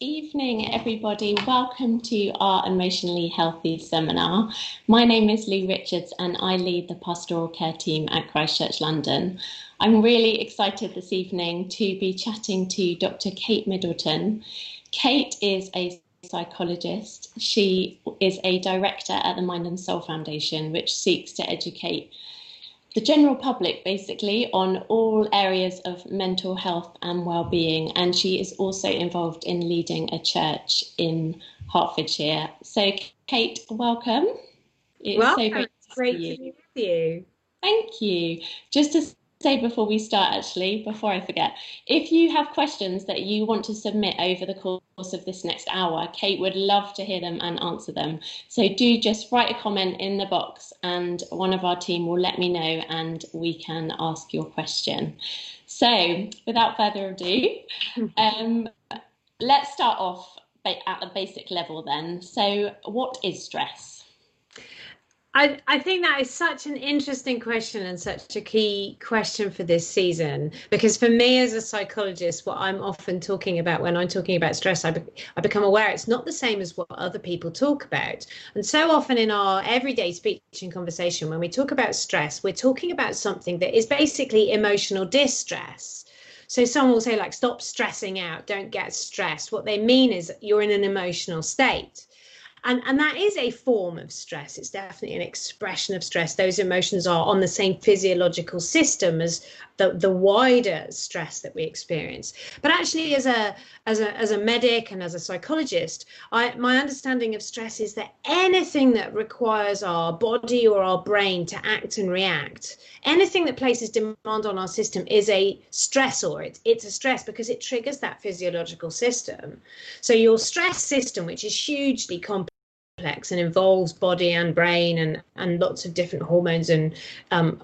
evening, everybody. Welcome to our Emotionally Healthy Seminar. My name is Lou Richards and I lead the Pastoral Care Team at Christ Church London. I'm really excited this evening to be chatting to Dr. Kate Middleton. Kate is a psychologist. She is a director at the Mind and Soul Foundation, which seeks to educate the general public basically on all areas of mental health and well-being, and she is also involved in leading a church in Hertfordshire. So Kate, welcome. It's great to be with you. Thank you. Just to say before we start, actually, before I forget, if you have questions that you want to submit over the course of this next hour, Kate would love to hear them and answer them. So do just write a comment in the box and one of our team will let me know and we can ask your question. So without further ado, let's start off at the basic level then. So what is stress? I think that is such an interesting question and such a key question for this season, because for me as a psychologist, what I'm often talking about when I'm talking about stress, I become aware it's not the same as what other people talk about. And so often in our everyday speech and conversation, when we talk about stress, we're talking about something that is basically emotional distress. So someone will say, like, stop stressing out, don't get stressed. What they mean is you're in an emotional state. And that is a form of stress. It's definitely an expression of stress. Those emotions are on the same physiological system as the wider stress that we experience. But actually, as a medic and as a psychologist, my understanding of stress is that anything that requires our body or our brain to act and react, anything that places demand on our system is a stressor. It's a stress because it triggers that physiological system. So your stress system, which is hugely complex and involves body and brain and lots of different hormones and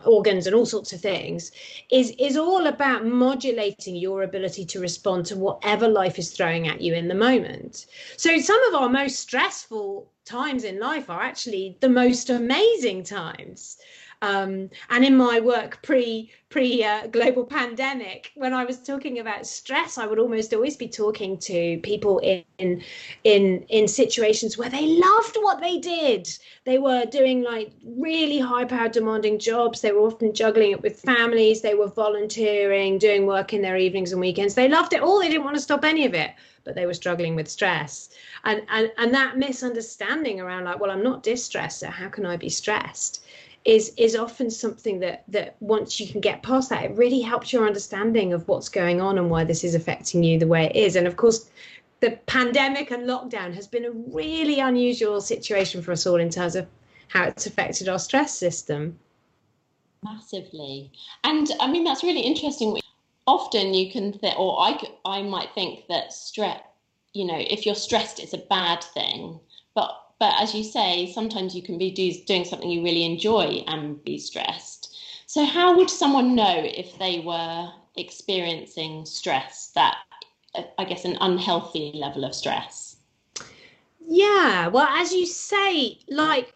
organs and all sorts of things, is all about modulating your ability to respond to whatever life is throwing at you in the moment. So some of our most stressful times in life are actually the most amazing times. And in my work pre-global pandemic, when I was talking about stress, I would almost always be talking to people in situations where they loved what they did. They were doing like really high-powered, demanding jobs. They were often juggling it with families. They were volunteering, doing work in their evenings and weekends. They loved it all. They didn't want to stop any of it, but they were struggling with stress. And that misunderstanding around, like, well, I'm not distressed, so how can I be stressed? Is often something that once you can get past that, it really helps your understanding of what's going on and why this is affecting you the way it is. And of course, the pandemic and lockdown has been a really unusual situation for us all in terms of how it's affected our stress system. Massively. And I mean, that's really interesting. Often you can think, or I might think that stress, you know, if you're stressed, it's a bad thing. But as you say, sometimes you can be doing something you really enjoy and be stressed. So how would someone know if they were experiencing stress, that, I guess, an unhealthy level of stress? Yeah, well, as you say, like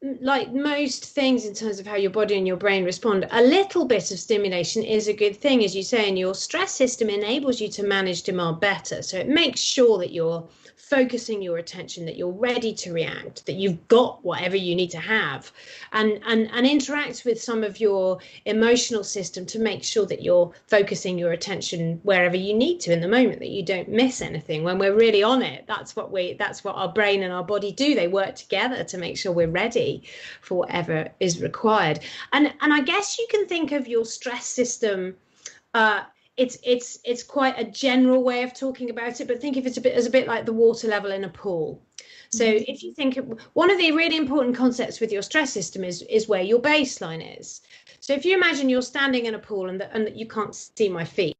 most things in terms of how your body and your brain respond, a little bit of stimulation is a good thing, as you say, and your stress system enables you to manage demand better. So it makes sure that you're focusing your attention, that you're ready to react, that you've got whatever you need to have, and interact with some of your emotional system to make sure that you're focusing your attention wherever you need to in the moment, that you don't miss anything. When we're really on it, that's what our brain and our body do. They work together to make sure we're ready for whatever is required. And I guess you can think of your stress system, it's quite a general way of talking about it, but think of it as a bit like the water level in a pool. So if you think, one of the really important concepts with your stress system is where your baseline is. So if you imagine you're standing in a pool and that you can't see my feet,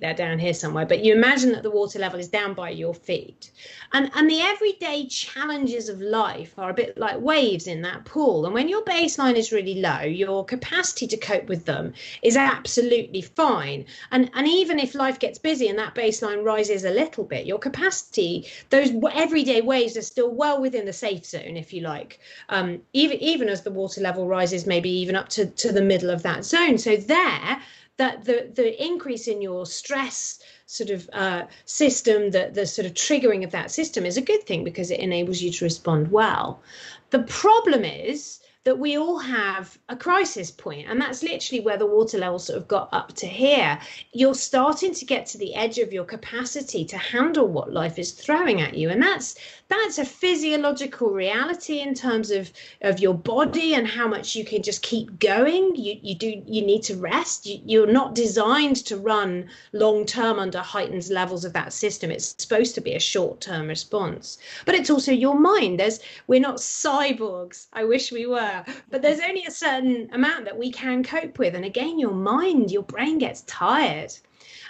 they're down here somewhere, but you imagine that the water level is down by your feet, and the everyday challenges of life are a bit like waves in that pool, and when your baseline is really low, your capacity to cope with them is absolutely fine, and even if life gets busy and that baseline rises a little bit, your capacity, those everyday waves are still well within the safe zone, if you like, even as the water level rises, maybe even up to the middle of that zone. So there, that the increase in your stress sort of system, the sort of triggering of that system is a good thing because it enables you to respond well. The problem is that we all have a crisis point, and that's literally where the water level sort of got up to here. You're starting to get to the edge of your capacity to handle what life is throwing at you, and that's a physiological reality in terms of your body and how much you can just keep going. You need to rest. You're not designed to run long term under heightened levels of that system. It's supposed to be a short term response, but it's also your mind. We're not cyborgs. I wish we were. But there's only a certain amount that we can cope with. And again, your brain gets tired.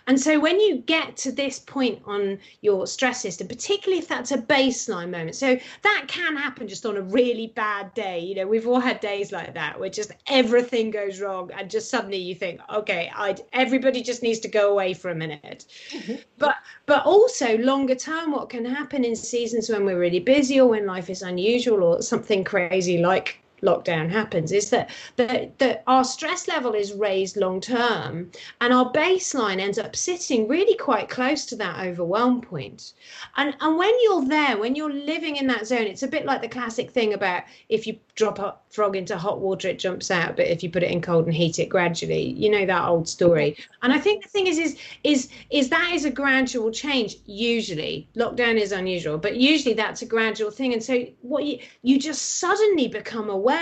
And so when you get to this point on your stress system, particularly if that's a baseline moment, so that can happen just on a really bad day. You know, we've all had days like that where just everything goes wrong. And just suddenly you think, OK, everybody just needs to go away for a minute. Mm-hmm. But also longer term, what can happen in seasons when we're really busy or when life is unusual or something crazy like lockdown happens is that our stress level is raised long term, and our baseline ends up sitting really quite close to that overwhelm point. And when you're there, when you're living in that zone, it's a bit like the classic thing about if you drop a frog into hot water, it jumps out, but if you put it in cold and heat it gradually, you know that old story. And I think the thing is that is a gradual change. Usually, lockdown is unusual, but usually that's a gradual thing. And so what you just suddenly become aware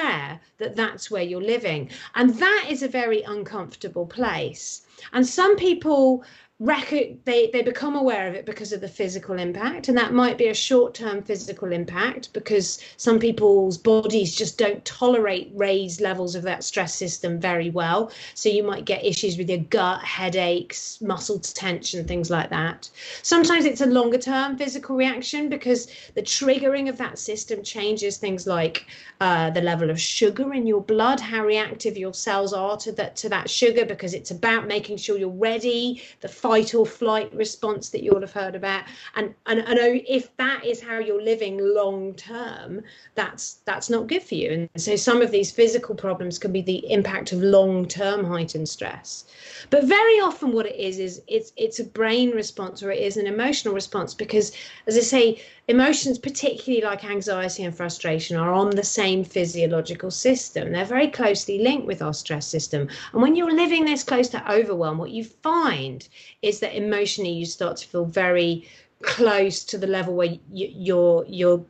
that that's where you're living, and that is a very uncomfortable place. And some people they become aware of it because of the physical impact, and that might be a short-term physical impact because some people's bodies just don't tolerate raised levels of that stress system very well. So you might get issues with your gut, headaches, muscle tension, things like that. Sometimes it's a longer-term physical reaction because the triggering of that system changes things like the level of sugar in your blood, how reactive your cells are to that sugar, because it's about making sure you're ready, the fight or flight response that you'll have heard about, and if that is how you're living long term, that's not good for you. And so some of these physical problems can be the impact of long term heightened stress. But very often what it is it's a brain response, or it is an emotional response, because as I say, emotions, particularly like anxiety and frustration, are on the same physiological system. They're very closely linked with our stress system. And when you're living this close to overwhelm, what you find is that emotionally you start to feel very close to the level where you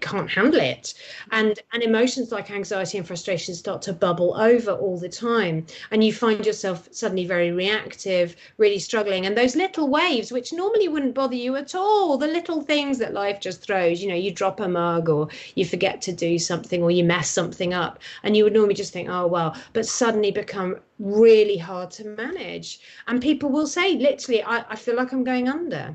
can't handle it, and emotions like anxiety and frustration start to bubble over all the time, and you find yourself suddenly very reactive, really struggling. And those little waves which normally wouldn't bother you at all, the little things that life just throws, you know, you drop a mug or you forget to do something or you mess something up, and you would normally just think, oh well, but suddenly become really hard to manage. And people will say literally, I feel like I'm going under.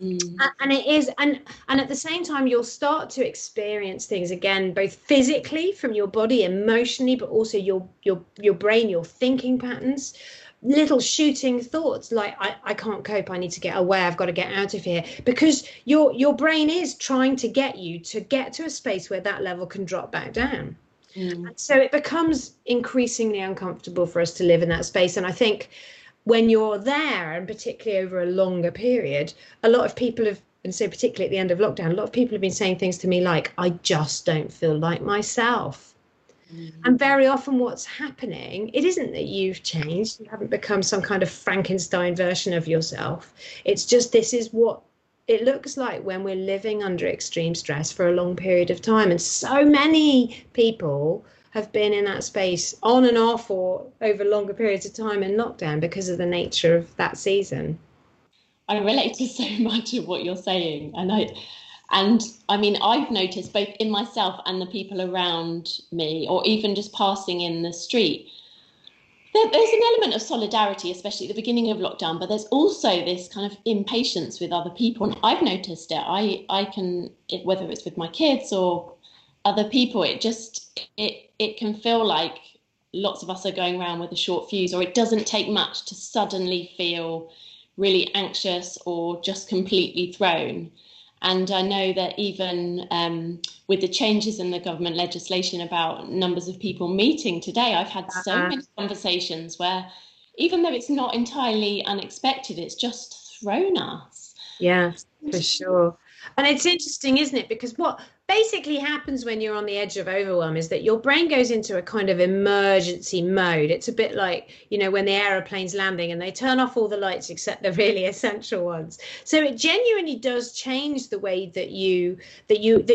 And it is, and at the same time, you'll start to experience things again, both physically from your body, emotionally, but also your brain, your thinking patterns, little shooting thoughts like I can't cope, I need to get away, I've got to get out of here, because your brain is trying to get you to get to a space where that level can drop back down. And so it becomes increasingly uncomfortable for us to live in that space. And I think when you're there, and particularly over a longer period, a lot of people have, and so particularly at the end of lockdown, a lot of people have been saying things to me like, I just don't feel like myself. And very often what's happening, it isn't that you've changed, you haven't become some kind of Frankenstein version of yourself. It's just this is what it looks like when we're living under extreme stress for a long period of time. And so many people have been in that space on and off or over longer periods of time in lockdown because of the nature of that season. I relate to so much of what you're saying. And I mean, I've noticed both in myself and the people around me, or even just passing in the street, there's an element of solidarity, especially at the beginning of lockdown, but there's also this kind of impatience with other people. And I've noticed it. I can, whether it's with my kids or other people, it can feel like lots of us are going around with a short fuse, or it doesn't take much to suddenly feel really anxious or just completely thrown. And I know that even with the changes in the government legislation about numbers of people meeting today, I've had so many conversations where, even though it's not entirely unexpected, it's just thrown us. Yeah, for sure. And it's interesting, isn't it? Because what basically happens when you're on the edge of overwhelm is that your brain goes into a kind of emergency mode. It's a bit like, you know, when the aeroplane's landing and they turn off all the lights except the really essential ones. So it genuinely does change the way that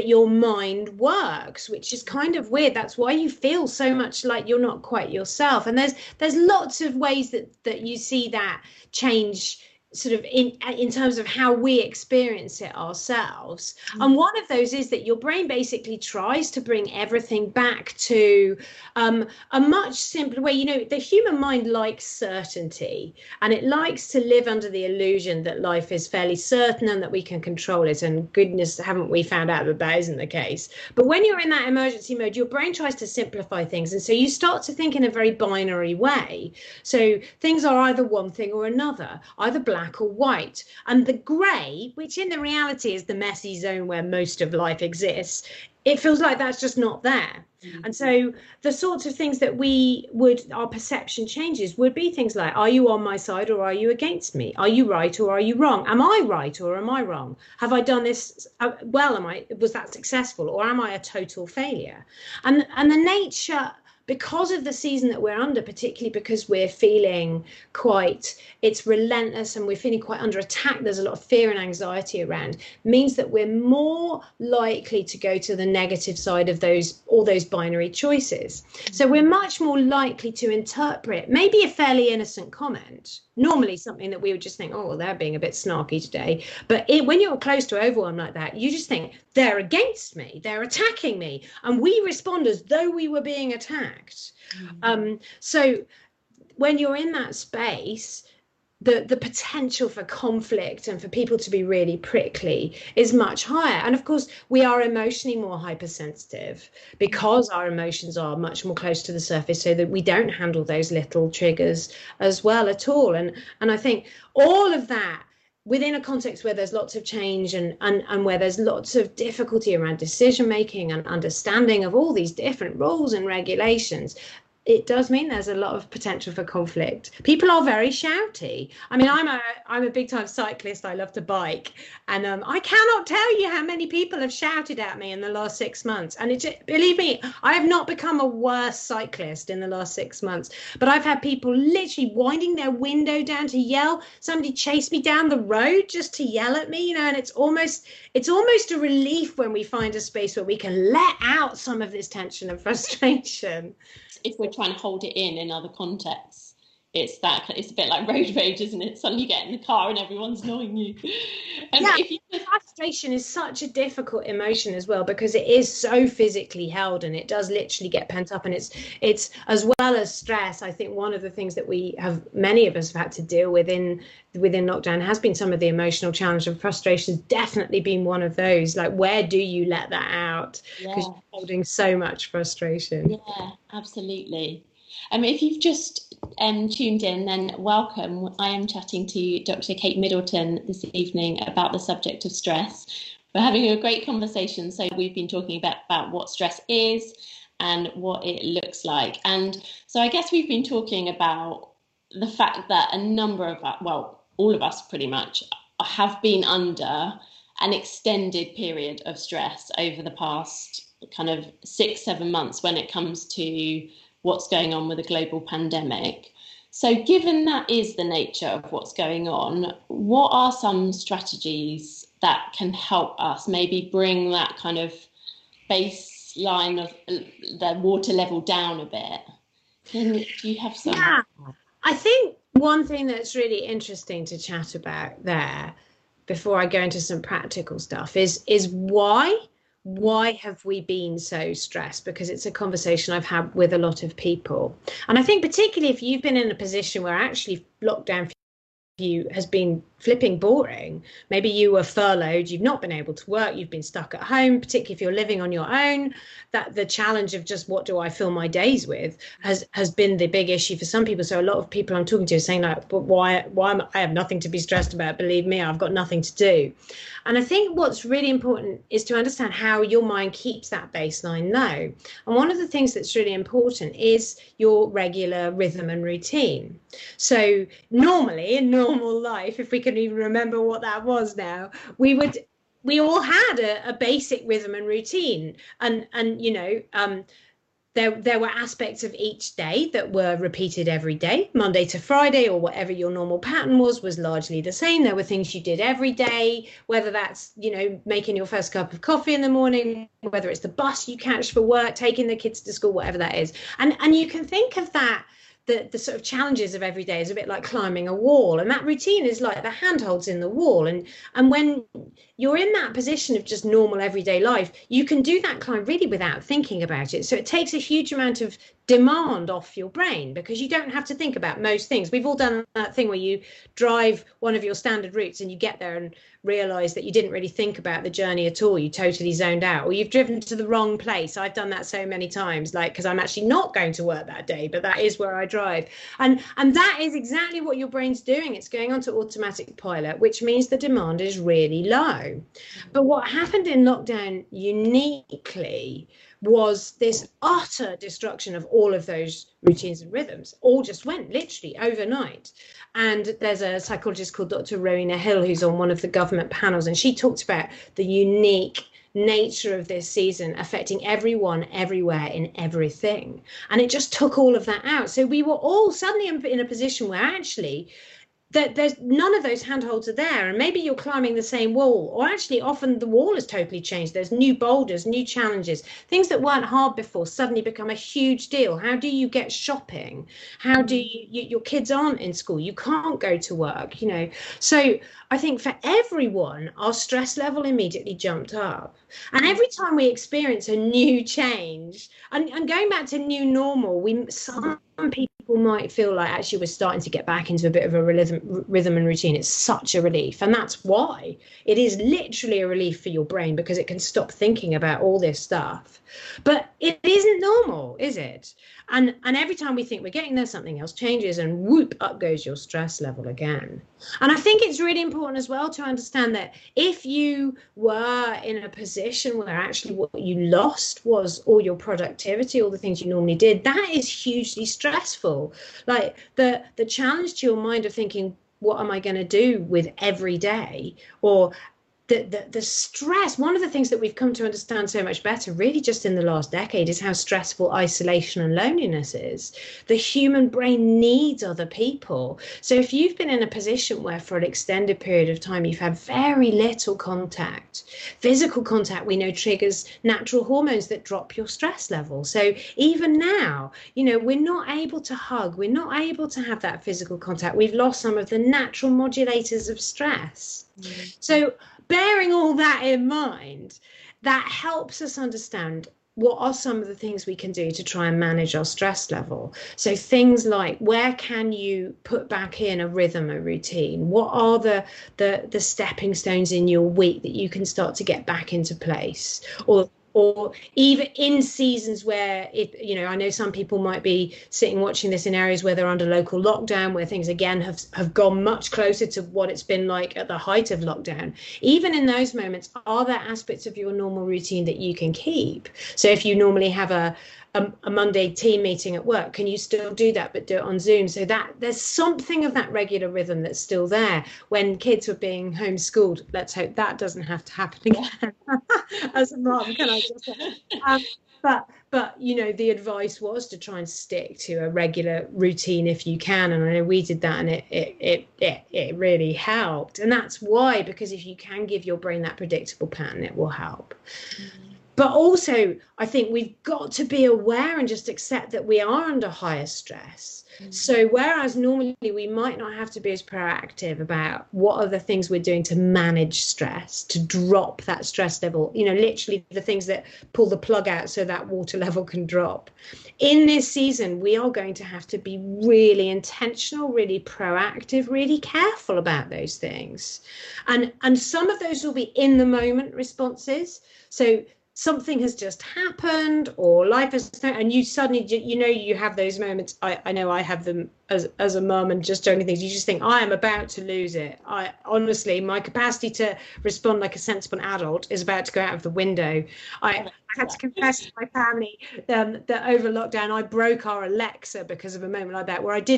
your mind works, which is kind of weird. That's why you feel so much like you're not quite yourself. And there's lots of ways that you see that change sort of in terms of how we experience it ourselves. And one of those is that your brain basically tries to bring everything back to a much simpler way. You know, the human mind likes certainty, and it likes to live under the illusion that life is fairly certain and that we can control it. And goodness, haven't we found out that that isn't the case? But when you're in that emergency mode, your brain tries to simplify things. And so you start to think in a very binary way. So things are either one thing or another, either black or white, and the grey, which in the reality is the messy zone where most of life exists, it feels like that's just not there. Mm-hmm. And so the sorts of things that our perception changes would be things like, are you on my side or are you against me? Are you right or are you wrong? Am I right or am I wrong? Have I done this well? Was that successful, or am I a total failure? And the nature, because of the season that we're under, particularly because we're feeling it's relentless and we're feeling quite under attack, there's a lot of fear and anxiety around, means that we're more likely to go to the negative side of all those binary choices. So we're much more likely to interpret maybe a fairly innocent comment, normally something that we would just think, oh, well, they're being a bit snarky today. But when you're close to overwhelm like that, you just think, they're against me, they're attacking me. And we respond as though we were being attacked. Mm-hmm. So when you're in that space, the potential for conflict and for people to be really prickly is much higher. And of course, we are emotionally more hypersensitive because our emotions are much more close to the surface, so that we don't handle those little triggers as well at all. And I think all of that, within a context where there's lots of change and where there's lots of difficulty around decision making and understanding of all these different rules and regulations, it does mean there's a lot of potential for conflict. People are very shouty. I mean, I'm a big time cyclist. I love to bike, and I cannot tell you how many people have shouted at me in the last 6 months. And believe me, I have not become a worse cyclist in the last 6 months. But I've had people literally winding their window down to yell. Somebody chased me down the road just to yell at me, you know. And it's almost a relief when we find a space where we can let out some of this tension and frustration. If we're trying to hold it in other contexts, it's a bit like road rage, isn't it? Suddenly you get in the car and everyone's annoying you. And yeah, frustration is such a difficult emotion as well, because it is so physically held and it does literally get pent up. And it's as well as stress. I think one of the things that many of us have had to deal with within lockdown has been some of the emotional challenge, and frustration's definitely been one of those. Like, where do you let that out? Because you're holding so much frustration. Yeah, absolutely. If you've just tuned in, then welcome. I am chatting to Dr. Kate Middleton this evening about the subject of stress. We're having a great conversation. So we've been talking about what stress is and what it looks like. And so I guess we've been talking about the fact that a number of us, well, all of us pretty much, have been under an extended period of stress over the past kind of 6-7 months when it comes to what's going on with a global pandemic. So given that is the nature of what's going on, what are some strategies that can help us maybe bring that kind of baseline of the water level down a bit? Do you have some? Yeah, I think one thing that's really interesting to chat about there, before I go into some practical stuff, is why have we been so stressed? Because it's a conversation I've had with a lot of people. And I think particularly if you've been in a position where actually lockdown for you has been flipping boring, maybe you were furloughed, you've not been able to work, you've been stuck at home, particularly if you're living on your own, that the challenge of just what do I fill my days with has been the big issue for some people. So a lot of people I'm talking to are saying, like, but why I have nothing to be stressed about, believe me, I've got nothing to do. And I think what's really important is to understand how your mind keeps that baseline low. And one of the things that's really important is your regular rhythm and routine. So normally in normal life, if we can even remember what that was now. We all had a basic rhythm and routine, and you know, there were aspects of each day that were repeated every day, Monday to Friday, or whatever your normal pattern was largely the same. There were things you did every day, whether that's, you know, making your first cup of coffee in the morning, whether it's the bus you catch for work, taking the kids to school, whatever that is. And you can think of that, the sort of challenges of every day is a bit like climbing a wall, and that routine is like the handholds in the wall. And when you're in that position of just normal everyday life, you can do that climb really without thinking about it. So it takes a huge amount of demand off your brain, because you don't have to think about most things. We've all done that thing where you drive one of your standard routes and you get there and realize that you didn't really think about the journey at all. You totally zoned out, or you've driven to the wrong place. I've done that so many times, like, because I'm actually not going to work that day, but that is where I drive. And that is exactly what your brain's doing. It's going onto automatic pilot, which means the demand is really low. But what happened in lockdown uniquely was this utter destruction of all of those routines and rhythms. All just went literally overnight. And there's a psychologist called Dr. Rowena Hill, who's on one of the government panels, and she talked about the unique nature of this season affecting everyone, everywhere, in everything. And it just took all of that out. So we were all suddenly in a position where actually that there's none of those handholds are there, and maybe you're climbing the same wall, or actually often the wall has totally changed. There's new boulders, new challenges, things that weren't hard before suddenly become a huge deal. How do you get shopping? How do you your kids aren't in school, you can't go to work, you know. So I think for everyone, our stress level immediately jumped up. And every time we experience a new change, and going back to new normal, some people might feel like actually we're starting to get back into a bit of a rhythm and routine. It's such a relief. And that's why it is literally a relief for your brain, because it can stop thinking about all this stuff. But it isn't normal, is it? And every time we think we're getting there, something else changes, and whoop, up goes your stress level again. And I think it's really important as well to understand that if you were in a position where actually what you lost was all your productivity, all the things you normally did, that is hugely stressful. Like the challenge to your mind of thinking, what am I going to do with every day? Or the stress, one of the things that we've come to understand so much better really just in the last decade is how stressful isolation and loneliness is. The human brain needs other people. So if you've been in a position where for an extended period of time you've had very little contact, physical contact we know triggers natural hormones that drop your stress level. So even now, you know, we're not able to hug, we're not able to have that physical contact. We've lost some of the natural modulators of stress. So bearing all that in mind, that helps us understand what are some of the things we can do to try and manage our stress level. So things like, where can you put back in a rhythm, a routine? What are the stepping stones in your week that you can start to get back into place? Or even in seasons where, you know, I know some people might be sitting watching this in areas where they're under local lockdown, where things again have gone much closer to what it's been like at the height of lockdown. Even in those moments, are there aspects of your normal routine that you can keep? So if you normally have a Monday team meeting at work, can you still do that but do it on Zoom? So that there's something of that regular rhythm that's still there. When kids were being homeschooled, let's hope that doesn't have to happen again. As a mom, can I just say? But you know, the advice was to try and stick to a regular routine if you can, and I know we did that, and it really helped. And that's why, because if you can give your brain that predictable pattern, it will help. Mm-hmm. But also, I think we've got to be aware and just accept that we are under higher stress. Mm-hmm. So whereas normally we might not have to be as proactive about what are the things we're doing to manage stress, to drop that stress level, you know, literally the things that pull the plug out so that water level can drop. In this season, we are going to have to be really intentional, really proactive, really careful about those things. And some of those will be in the moment responses. So something has just happened, or life has, and you suddenly, you know, you have those moments. I know I have them as a mum, and just doing things, you just think, I am about to lose it. I honestly, my capacity to respond like a sensible adult is about to go out of the window. I I had to confess to my family that over lockdown I broke our Alexa because of a moment like that, where it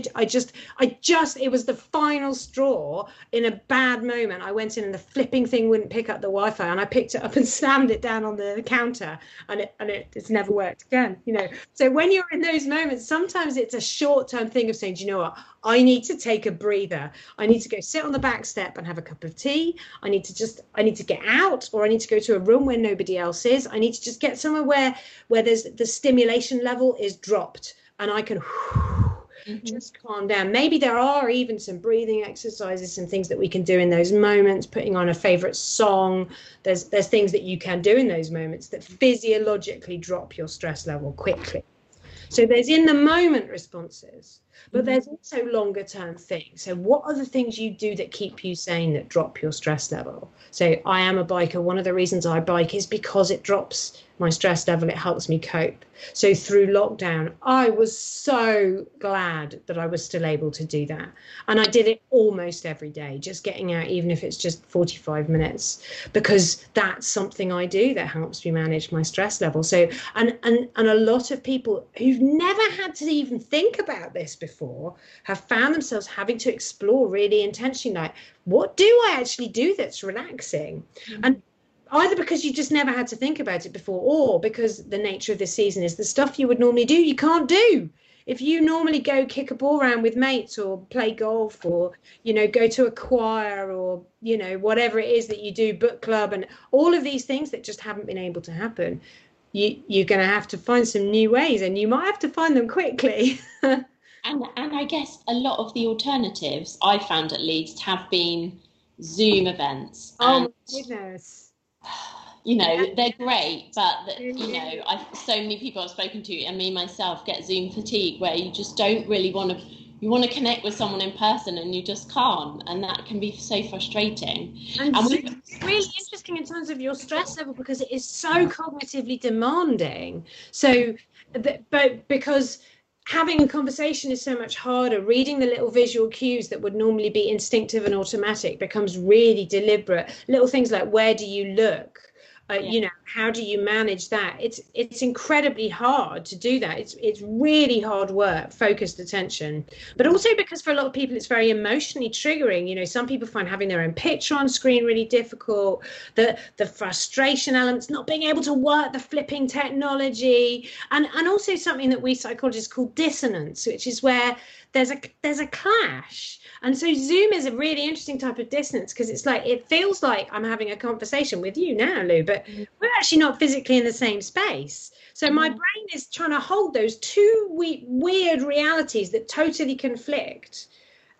was the final straw in a bad moment. I went in and the flipping thing wouldn't pick up the Wi-Fi, and I picked it up and slammed it down on the counter, and it's never worked again, you know. So when you're in those moments, sometimes it's a short-term thing of saying, do you know what, I need to take a breather. I need to go sit on the back step and have a cup of tea. I need to get out, or I need to go to a room where nobody else is. I need to just get somewhere where there's the stimulation level is dropped and I can just calm down. Maybe there are even some breathing exercises and things that we can do in those moments, putting on a favorite song. There's things that you can do in those moments that physiologically drop your stress level quickly. So there's in the moment responses, but there's also longer term things. So what are the things you do that keep you sane, that drop your stress level? So I am a biker. One of the reasons I bike is because it drops my stress level. It helps me cope. So through lockdown, I was so glad that I was still able to do that. And I did it almost every day, just getting out, even if it's just 45 minutes, because that's something I do that helps me manage my stress level. So, and a lot of people who've never had to even think about this before have found themselves having to explore really intentionally, like, what do I actually do that's relaxing? And either because you just never had to think about it before, or because the nature of this season is the stuff you would normally do, you can't do. If you normally go kick a ball around with mates or play golf or, you know, go to a choir or, you know, whatever it is that you do, book club and all of these things that just haven't been able to happen, you're going to have to find some new ways, and you might have to find them quickly. and I guess a lot of the alternatives, I found at least, have been Zoom events. Oh, my goodness. You know, they're great, but, you know, so many people I've spoken to, and me myself, get Zoom fatigue, where you just don't really want to connect with someone in person and you just can't, and that can be so frustrating. And it's really interesting in terms of your stress level, because it is so cognitively demanding. So, but because having a conversation is so much harder, reading the little visual cues that would normally be instinctive and automatic becomes really deliberate. Little things like, where do you look? You know, how do you manage that? It's incredibly hard to do that. It's really hard work, focused attention, but also because for a lot of people, it's very emotionally triggering. You know, some people find having their own picture on screen really difficult, the frustration elements, not being able to work the flipping technology, and also something that we psychologists call dissonance, which is where there's a clash. And so Zoom is a really interesting type of dissonance, because it's like, it feels like I'm having a conversation with you now, Lou, but we're actually not physically in the same space. So my brain is trying to hold those two weird realities that totally conflict.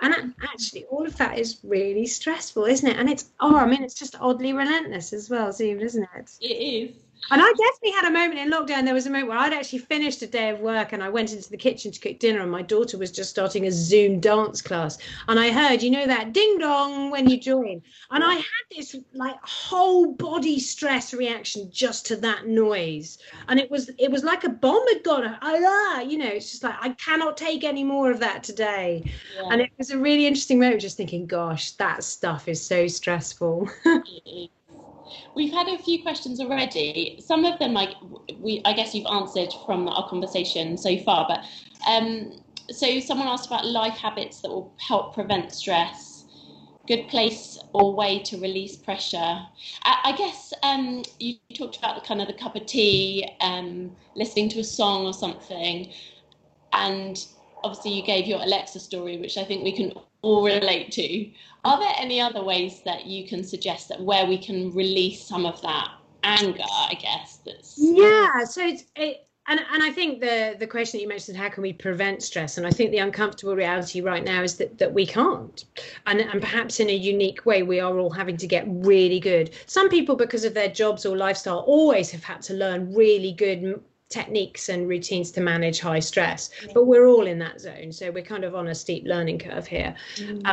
And actually, all of that is really stressful, isn't it? And it's just oddly relentless as well, Zoom, isn't it? It is. And I definitely had a moment in lockdown. There was a moment where I'd actually finished a day of work and I went into the kitchen to cook dinner, and my daughter was just starting a Zoom dance class. And I heard, you know, that ding dong when you join. And I had this like whole body stress reaction just to that noise. And it was like a bomb had gone. You know, it's just like, I cannot take any more of that today. Yeah. And it was a really interesting moment, just thinking, gosh, that stuff is so stressful. We've had a few questions already. Some of them, I guess you've answered from our conversation so far. But so someone asked about life habits that will help prevent stress, good place or way to release pressure. I guess you talked about the cup of tea, listening to a song or something, and obviously you gave your Alexa story, which I think we can all relate to. Are there any other ways that you can suggest that where we can release some of that anger, I guess? And I think the question that you mentioned, how can we prevent stress? And I think the uncomfortable reality right now is that we can't. And perhaps in a unique way, we are all having to get really good. Some people, because of their jobs or lifestyle, always have had to learn really good techniques and routines to manage high stress, but we're all in that zone, so we're kind of on a steep learning curve here.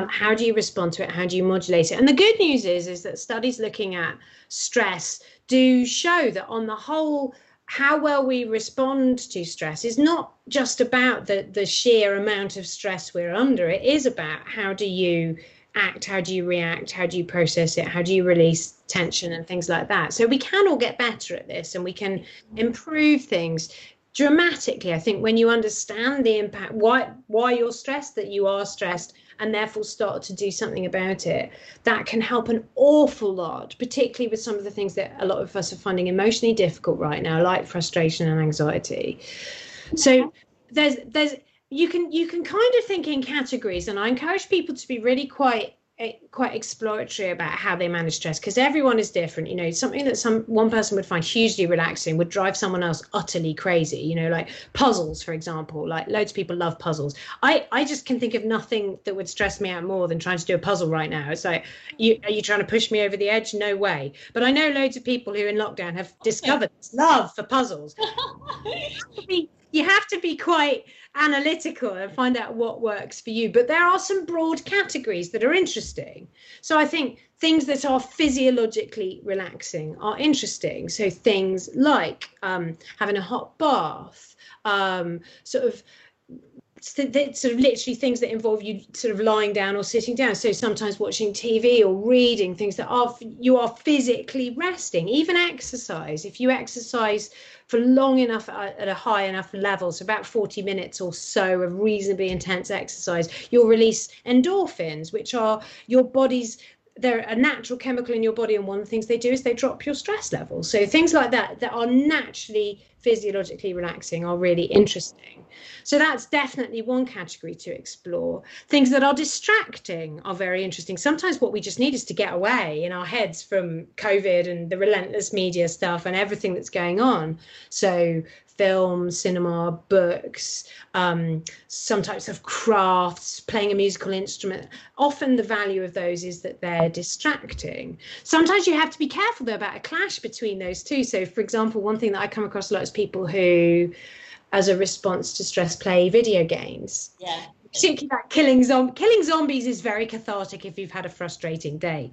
How do you respond to it? How do you modulate it? And the good news is that studies looking at stress do show that on the whole, how well we respond to stress is not just about the sheer amount of stress we're under. It is about how do you act? How do you react? How do you process it? How do you release tension and things like that? So we can all get better at this, and we can improve things dramatically. I think when you understand the impact, why you're stressed, that you are stressed, and therefore start to do something about it, that can help an awful lot, particularly with some of the things that a lot of us are finding emotionally difficult right now, like frustration and anxiety. So there's you can kind of think in categories, and I encourage people to be really quite exploratory about how they manage stress, because everyone is different. You know, something that one person would find hugely relaxing would drive someone else utterly crazy. You know, like puzzles, for example. Like, loads of people love puzzles. I just can think of nothing that would stress me out more than trying to do a puzzle right now. It's like, are you trying to push me over the edge? No way. But I know loads of people who in lockdown have discovered this love for puzzles. You have to be quite analytical and find out what works for you. But there are some broad categories that are interesting. So I think things that are physiologically relaxing are interesting. So things like having a hot bath, sort of literally things that involve you sort of lying down or sitting down. So sometimes watching TV or reading, things that you are physically resting. Even exercise, if you exercise for long enough at a high enough level, so about 40 minutes or so of reasonably intense exercise, you'll release endorphins, which are your body's, they're a natural chemical in your body, and one of the things they do is they drop your stress levels. So things like that are naturally physiologically relaxing are really interesting. So that's definitely one category to explore. Things that are distracting are very interesting. Sometimes what we just need is to get away in our heads from COVID and the relentless media stuff and everything that's going on. So film, cinema, books, some types of crafts, playing a musical instrument. Often the value of those is that they're distracting. Sometimes you have to be careful though about a clash between those two. So for example, one thing that I come across a lot is people who, as a response to stress, play video games. Yeah. Particularly like killing zombies is very cathartic if you've had a frustrating day.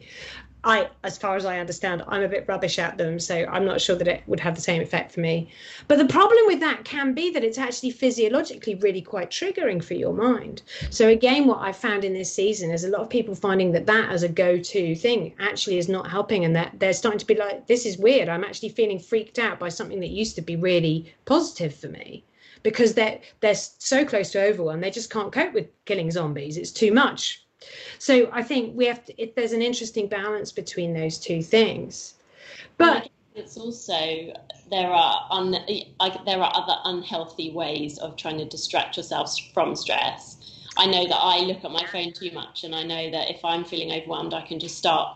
As far as I understand, I'm a bit rubbish at them, so I'm not sure that it would have the same effect for me. But the problem with that can be that it's actually physiologically really quite triggering for your mind. So again, what I found in this season is a lot of people finding that as a go-to thing actually is not helping, and that they're starting to be like, this is weird. I'm actually feeling freaked out by something that used to be really positive for me, because they're so close to overwhelm. They just can't cope with killing zombies. It's too much. So I think there's an interesting balance between those two things. But it's also, there are other unhealthy ways of trying to distract yourself from stress. I know that I look at my phone too much, and I know that if I'm feeling overwhelmed, I can just start,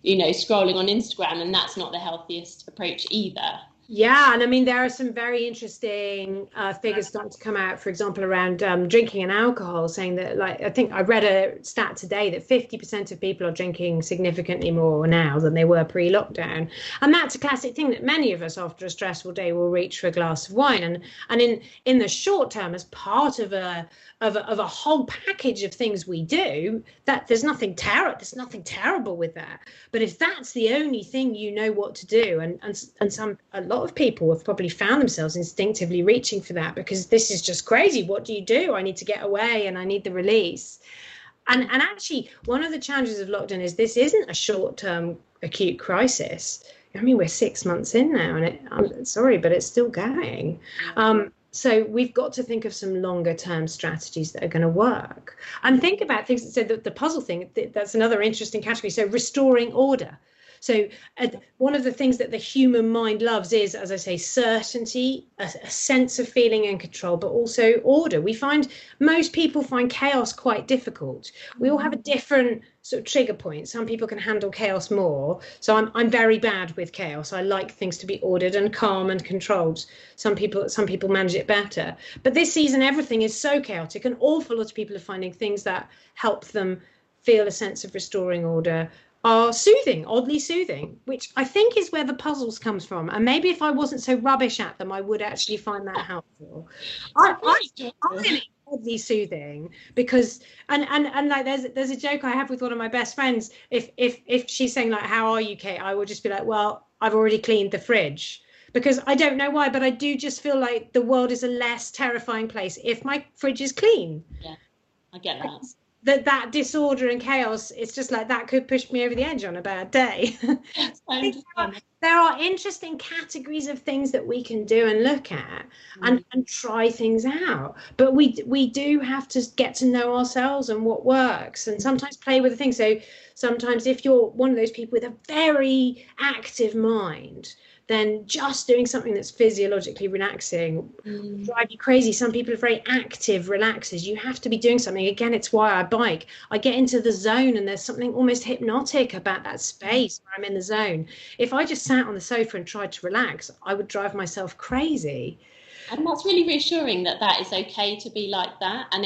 you know, scrolling on Instagram, and that's not the healthiest approach either. Yeah, and I mean, there are some very interesting figures starting to come out, for example, around drinking and alcohol, saying that, like, I think I read a stat today that 50% of people are drinking significantly more now than they were pre-lockdown. And that's a classic thing that many of us after a stressful day will reach for a glass of wine. And in the short term, as part of a whole package of things we do, that there's nothing terrible with that. But if that's the only thing you know what to do, and a lot of people have probably found themselves instinctively reaching for that, because this is just crazy. What do you do? I need to get away, and I need the release. And actually, one of the challenges of lockdown is this isn't a short-term acute crisis. I mean, we're 6 months in now, and I'm sorry, but it's still going. So we've got to think of some longer term strategies that are going to work, and think about things that said that the puzzle thing, that's another interesting category. So restoring order. So one of the things that the human mind loves is, as I say, certainty, a sense of feeling and control, but also order. We find most people find chaos quite difficult. We all have a different sort of trigger point. Some people can handle chaos more. So I'm very bad with chaos. I like things to be ordered and calm and controlled. Some people manage it better. But this season, everything is so chaotic. An awful lot of people are finding things that help them feel a sense of restoring order are soothing, oddly soothing, which I think is where the puzzles comes from. And maybe if I wasn't so rubbish at them, I would actually find that helpful. I really oddly soothing, because and like there's a joke I have with one of my best friends. If she's saying like, "How are you, Kate?" I will just be like, "Well, I've already cleaned the fridge." Because I don't know why, but I do just feel like the world is a less terrifying place if my fridge is clean. Yeah, I get that. that disorder and chaos, it's just like that could push me over the edge on a bad day. There are interesting categories of things that we can do and look at and try things out, but we do have to get to know ourselves and what works, and sometimes play with the things. So sometimes if you're one of those people with a very active mind, then just doing something that's physiologically relaxing will drive you crazy. Some people are very active relaxers. You have to be doing something. Again, it's why I bike. I get into the zone, and there's something almost hypnotic about that space where I'm in the zone. If I just sat on the sofa and tried to relax, I would drive myself crazy. And that's really reassuring that that is okay to be like that, and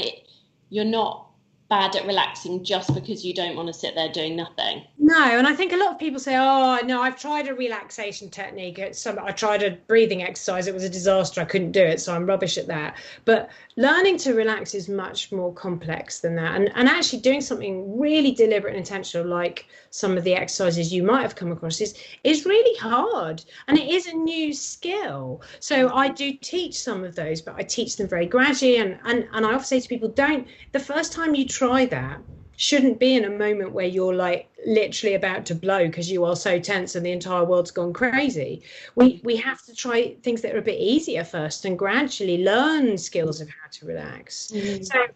you're not bad at relaxing just because you don't want to sit there doing nothing. No, and I think a lot of people say, oh no, I've tried a relaxation technique, I tried a breathing exercise, it was a disaster, I couldn't do it, so I'm rubbish at that. But learning to relax is much more complex than that, and actually doing something really deliberate and intentional, like some of the exercises you might have come across, is really hard, and it is a new skill. So I do teach some of those, but I teach them very gradually, and I often say to people, the first time you try that shouldn't be in a moment where you're like literally about to blow because you are so tense and the entire world's gone crazy. We have to try things that are a bit easier first and gradually learn skills of how to relax. So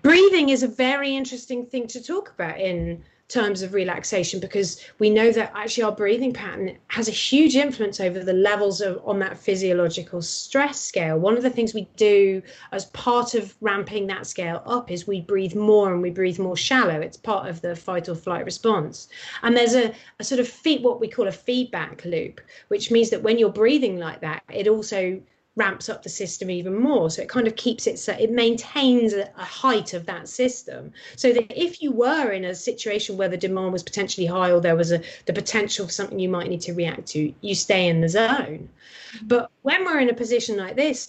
breathing is a very interesting thing to talk about in terms of relaxation, because we know that actually our breathing pattern has a huge influence over the levels on that physiological stress scale. One of the things we do as part of ramping that scale up is we breathe more, and we breathe more shallow. It's part of the fight or flight response. And there's a sort of what we call a feedback loop, which means that when you're breathing like that, it also ramps up the system even more, so it kind of keeps it, so it maintains a height of that system, so that if you were in a situation where the demand was potentially high, or there was the potential for something you might need to react to, you stay in the zone. But when we're in a position like this,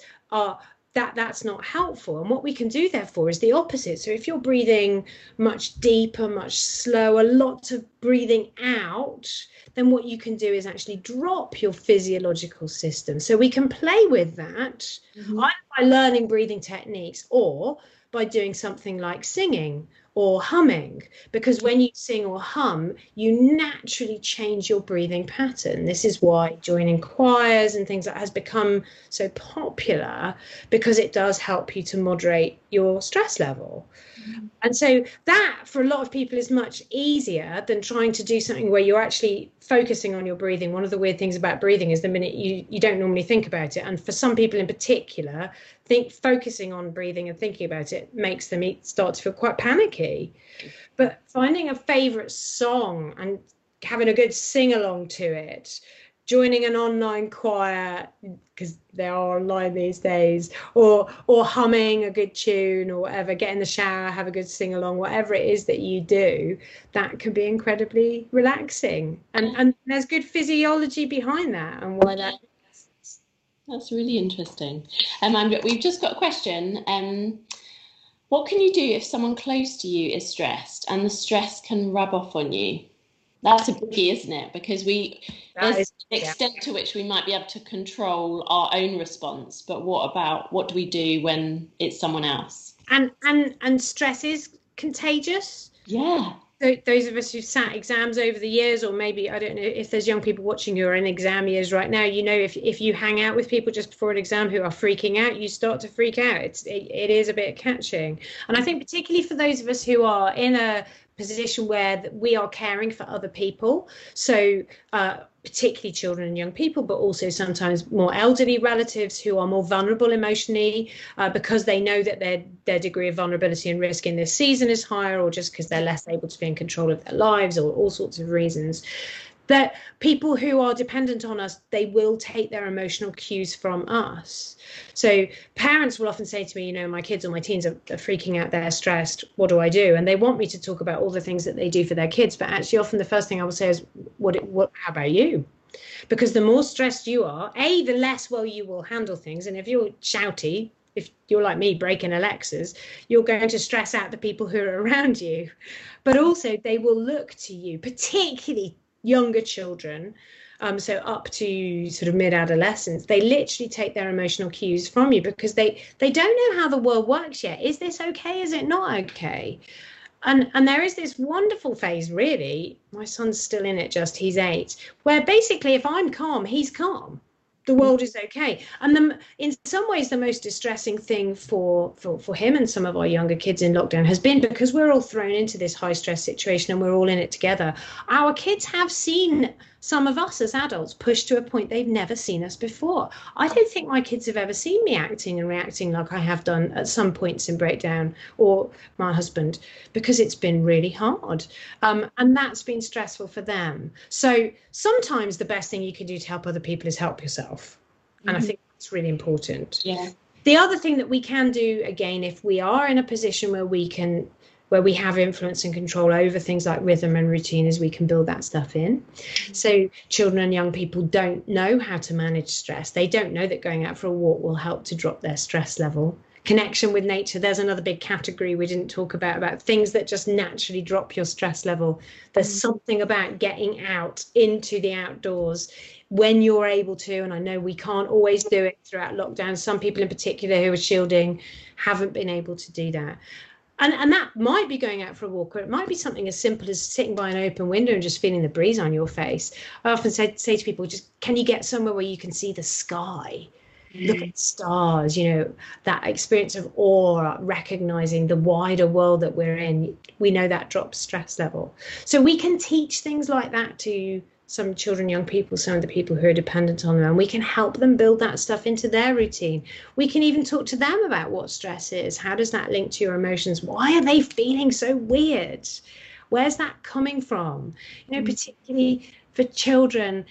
that's not helpful. And what we can do therefore is the opposite. So if you're breathing much deeper, much slower, lots of breathing out, then what you can do is actually drop your physiological system. So we can play with that either by learning breathing techniques, or by doing something like singing or humming, because when you sing or hum, you naturally change your breathing pattern. This is why joining choirs and things that has become so popular, because it does help you to moderate your stress level. And so that, for a lot of people, is much easier than trying to do something where you're actually focusing on your breathing. One of the weird things about breathing is the minute you don't normally think about it, and for some people in particular, focusing on breathing and thinking about it makes them start to feel quite panicky. But finding a favorite song and having a good sing-along to it, joining an online choir, because they are online these days, or humming a good tune or whatever, get in the shower, have a good sing-along, whatever it is that you do, that can be incredibly relaxing. And there's good physiology behind that and why that. That's really interesting. We've just got a question. What can you do if someone close to you is stressed and the stress can rub off on you? That's a biggie, isn't it? Because there's an extent to which we might be able to control our own response, but what do we do when it's someone else? And stress is contagious. Yeah. Those of us who've sat exams over the years, or maybe, I don't know if there's young people watching who are in exam years right now, you know, if you hang out with people just before an exam who are freaking out, you start to freak out. It is a bit catching. And I think particularly for those of us who are in a position where we are caring for other people, so particularly children and young people, but also sometimes more elderly relatives who are more vulnerable emotionally because they know that their degree of vulnerability and risk in this season is higher, or just because they're less able to be in control of their lives, or all sorts of reasons. That people who are dependent on us, they will take their emotional cues from us. So parents will often say to me, you know, my kids or my teens are freaking out, they're stressed, what do I do? And they want me to talk about all the things that they do for their kids, but actually often the first thing I will say is, how about you? Because the more stressed you are, the less well you will handle things. And if you're shouty, if you're like me, breaking Alexas, you're going to stress out the people who are around you. But also they will look to you, particularly younger children, so up to sort of mid-adolescence, they literally take their emotional cues from you because they don't know how the world works yet. Is this okay? Is it not okay? And there is this wonderful phase, really, my son's still in it, just, he's 8, where basically if I'm calm, he's calm. The world is okay. And in some ways, the most distressing thing for him and some of our younger kids in lockdown has been, because we're all thrown into this high stress situation and we're all in it together, our kids have seen some of us as adults pushed to a point they've never seen us before. I don't think my kids have ever seen me acting and reacting like I have done at some points in breakdown, or my husband, because it's been really hard. And that's been stressful for them. So sometimes the best thing you can do to help other people is help yourself. And I think that's really important. Yeah. The other thing that we can do, again, if we are in a position where we have influence and control over things like rhythm and routine, is we can build that stuff in. So children and young people don't know how to manage stress. They don't know that going out for a walk will help to drop their stress level. Connection with nature, there's another big category we didn't talk about things that just naturally drop your stress level. There's something about getting out into the outdoors when you're able to, and I know we can't always do it throughout lockdown. Some people in particular who are shielding haven't been able to do that. And that might be going out for a walk, or it might be something as simple as sitting by an open window and just feeling the breeze on your face. I often say to people, just, can you get somewhere where you can see the sky? Look at stars, you know, that experience of awe, recognizing the wider world that we're in. We know that drops stress level. So we can teach things like that to some children, young people, some of the people who are dependent on them, and we can help them build that stuff into their routine. We can even talk to them about what stress is. How does that link to your emotions? Why are they feeling so weird? Where's that coming from? You know, particularly for children,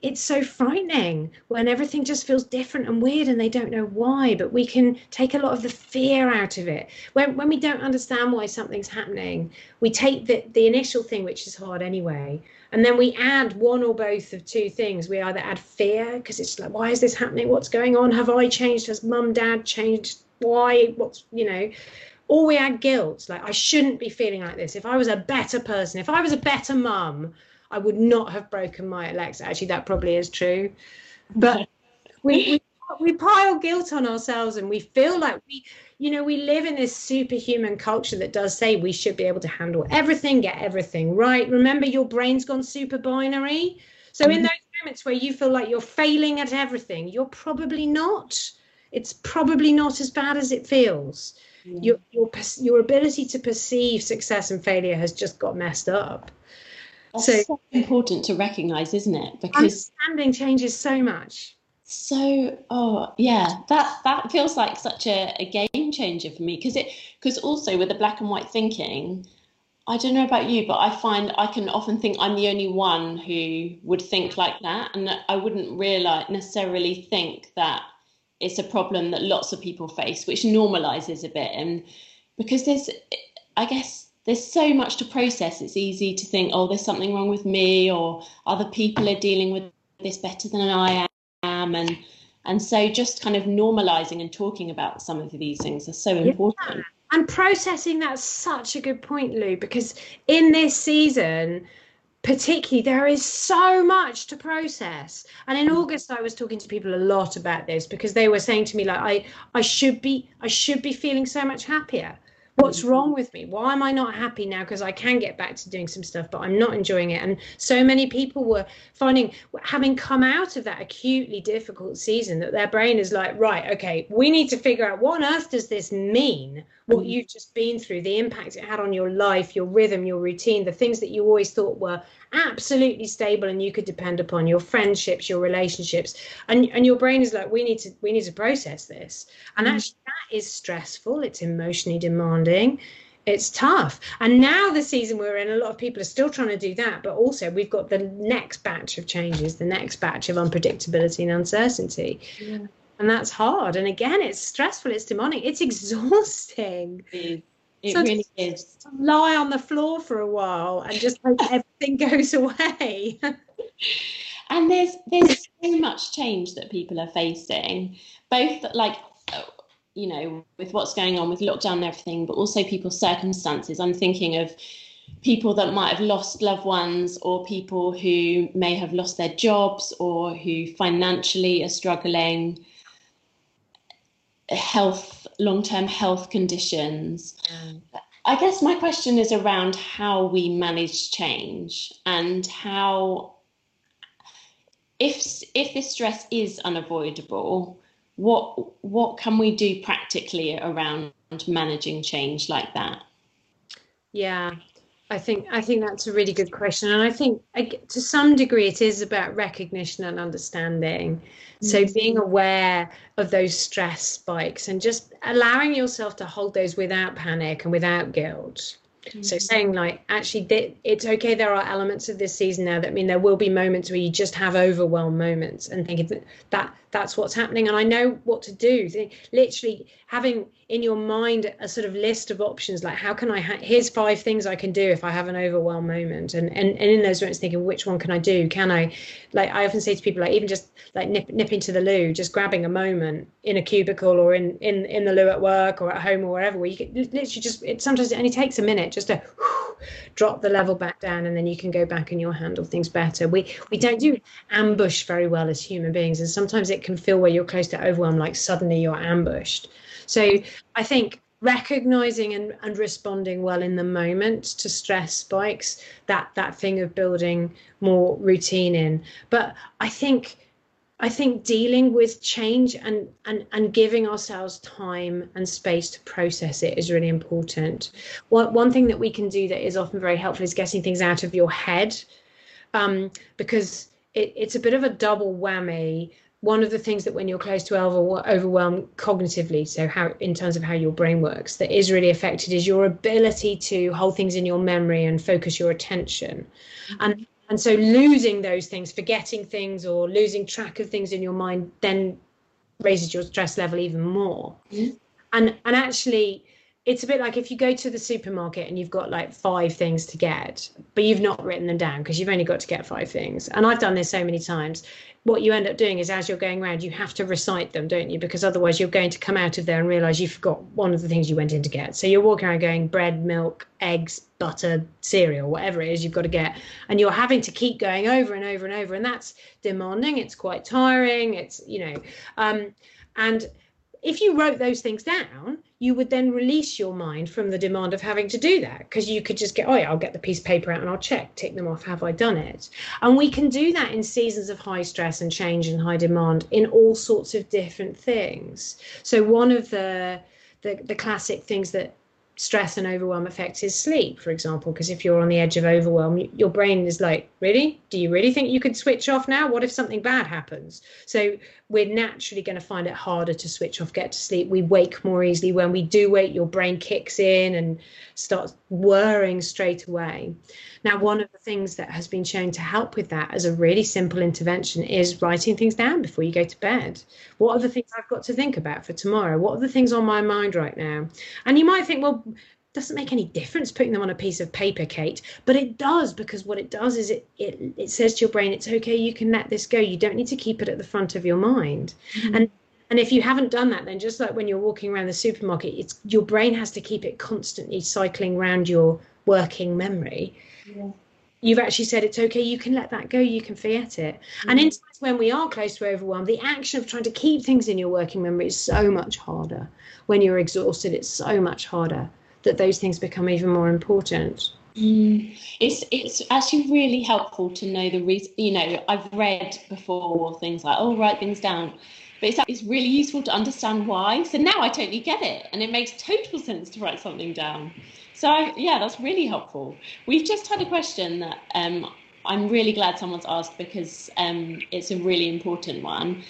it's so frightening when everything just feels different and weird and they don't know why, but we can take a lot of the fear out of it. When we don't understand why something's happening, we take the initial thing, which is hard anyway, and then we add one or both of two things. We either add fear, because it's like, why is this happening? What's going on? Have I changed? Has mum, dad changed? Why? What's, you know? Or we add guilt, like, I shouldn't be feeling like this. If I was a better person, if I was a better mum, I would not have broken my Alexa. Actually, that probably is true. But we pile guilt on ourselves, and we feel like we live in this superhuman culture that does say we should be able to handle everything, get everything right. Remember, your brain's gone super binary. So in those moments where you feel like you're failing at everything, you're probably not. It's probably not as bad as it feels. Yeah. Your ability to perceive success and failure has just got messed up. That's so important to recognise, isn't it? Because understanding changes so much. So, that feels like such a game changer for me, because also with the black and white thinking, I don't know about you, but I find I can often think I'm the only one who would think like that, and I wouldn't necessarily think that it's a problem that lots of people face, which normalises a bit, and because there's so much to process. It's easy to think, oh, there's something wrong with me, or other people are dealing with this better than I am. And so just kind of normalising and talking about some of these things are so important. And processing, that's such a good point, Lou, because in this season, particularly, there is so much to process. And in August, I was talking to people a lot about this, because they were saying to me, like, I should be feeling so much happier. What's wrong with me? Why am I not happy now? Because I can get back to doing some stuff, but I'm not enjoying it. And so many people were finding, having come out of that acutely difficult season, that their brain is like, right, okay, we need to figure out what on earth does this mean? What you've just been through, the impact it had on your life, your rhythm, your routine, the things that you always thought were absolutely stable and you could depend upon, your friendships, your relationships, and your brain is like, we need to process this. And actually that is stressful, it's emotionally demanding, it's tough. And now the season we're in, a lot of people are still trying to do that, but also we've got the next batch of changes, the next batch of unpredictability and uncertainty, and that's hard, and again it's stressful, it's demanding, it's exhausting. It really is. Lie on the floor for a while and just hope everything goes away. And there's so much change that people are facing, both like, you know, with what's going on with lockdown and everything, but also people's circumstances. I'm thinking of people that might have lost loved ones, or people who may have lost their jobs, or who financially are struggling. Health, long-term health conditions. I guess my question is around how we manage change and how, if this stress is unavoidable, what can we do practically around managing change like that? Yeah, I think that's a really good question. And I think to some degree it is about recognition and understanding. Mm-hmm. So being aware of those stress spikes and just allowing yourself to hold those without panic and without guilt. Mm-hmm. So saying like, actually, it's okay, there are elements of this season now that mean there will be moments where you just have overwhelm moments, and thinking that that's what's happening and I know what to do. Literally having in your mind a sort of list of options, like how can I, here's 5 things I can do if I have an overwhelm moment, and in those moments thinking, which one can I do? Can I, like I often say to people, like even just like nipping to the loo, just grabbing a moment in a cubicle or in the loo at work or at home or wherever, where you can literally just, it sometimes only takes a minute just to drop the level back down, and then you can go back and you'll handle things better. We don't do ambush very well as human beings, and sometimes it can feel where you're close to overwhelm, like suddenly you're ambushed. So I think recognizing and responding well in the moment to stress spikes, that thing of building more routine in. But I think dealing with change and giving ourselves time and space to process it is really important. One thing that we can do that is often very helpful is getting things out of your head, because it's a bit of a double whammy. One of the things that when you're close to overwhelm cognitively, so how in terms of how your brain works, that is really affected is your ability to hold things in your memory and focus your attention. And so losing those things, forgetting things or losing track of things in your mind then raises your stress level even more. Mm-hmm. And actually, it's a bit like if you go to the supermarket and you've got like 5 things to get, but you've not written them down because you've only got to get 5 things. And I've done this so many times. What you end up doing is as you're going around, you have to recite them, don't you? Because otherwise you're going to come out of there and realise you forgot one of the things you went in to get. So you're walking around going bread, milk, eggs, butter, cereal, whatever it is you've got to get. And you're having to keep going over and over and over. And that's demanding. It's quite tiring. It's, and if you wrote those things down, you would then release your mind from the demand of having to do that, because you could just get, oh yeah, I'll get the piece of paper out and I'll tick them off, have I done it? And we can do that in seasons of high stress and change and high demand in all sorts of different things. So one of the classic things that stress and overwhelm affects is sleep, for example, because if you're on the edge of overwhelm, your brain is like, really? Do you really think you could switch off now? What if something bad happens? So we're naturally going to find it harder to switch off, get to sleep. We wake more easily. When we do wake, your brain kicks in and starts whirring straight away. Now, one of the things that has been shown to help with that as a really simple intervention is writing things down before you go to bed. What are the things I've got to think about for tomorrow? What are the things on my mind right now? And you might think, well, doesn't make any difference putting them on a piece of paper, Kate, but it does, because what it does is it says to your brain, it's okay, you can let this go. You don't need to keep it at the front of your mind. Mm-hmm. And if you haven't done that, then just like when you're walking around the supermarket, it's your brain has to keep it constantly cycling around your working memory. Yeah. You've actually said it's okay, you can let that go, you can forget it. Mm-hmm. And in times when we are close to overwhelm, the action of trying to keep things in your working memory is so much harder. When you're exhausted, it's so much harder that those things become even more important. Mm. It's actually really helpful to know the reason. I've read before things like, oh, write things down. But it's really useful to understand why. So now I totally get it. And it makes total sense to write something down. So, that's really helpful. We've just had a question that I'm really glad someone's asked, because it's a really important one.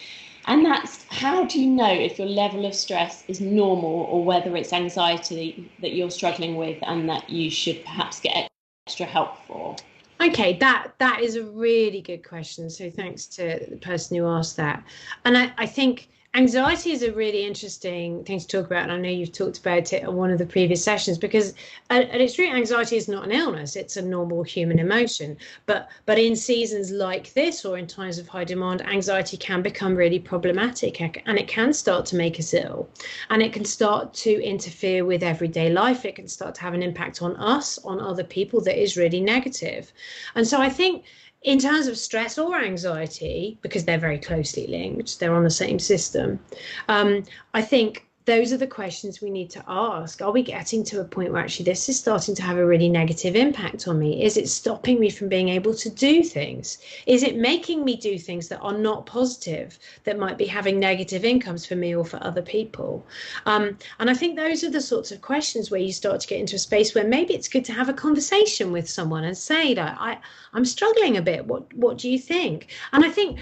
And that's, how do you know if your level of stress is normal or whether it's anxiety that you're struggling with and that you should perhaps get extra help for? Okay, that is a really good question. So thanks to the person who asked that. And I think anxiety is a really interesting thing to talk about. And I know you've talked about it on one of the previous sessions, because at its root, anxiety is not an illness. It's a normal human emotion. But in seasons like this, or in times of high demand, anxiety can become really problematic, and it can start to make us ill, and it can start to interfere with everyday life. It can start to have an impact on us, on other people, that is really negative. And so I think, in terms of stress or anxiety, because they're very closely linked, they're on the same system, I think those are the questions we need to ask. Are we getting to a point where actually this is starting to have a really negative impact on me? Is it stopping me from being able to do things? Is it making me do things that are not positive, that might be having negative outcomes for me or for other people? And I think those are the sorts of questions where you start to get into a space where maybe it's good to have a conversation with someone and say, like, I'm struggling a bit. What do you think? And I think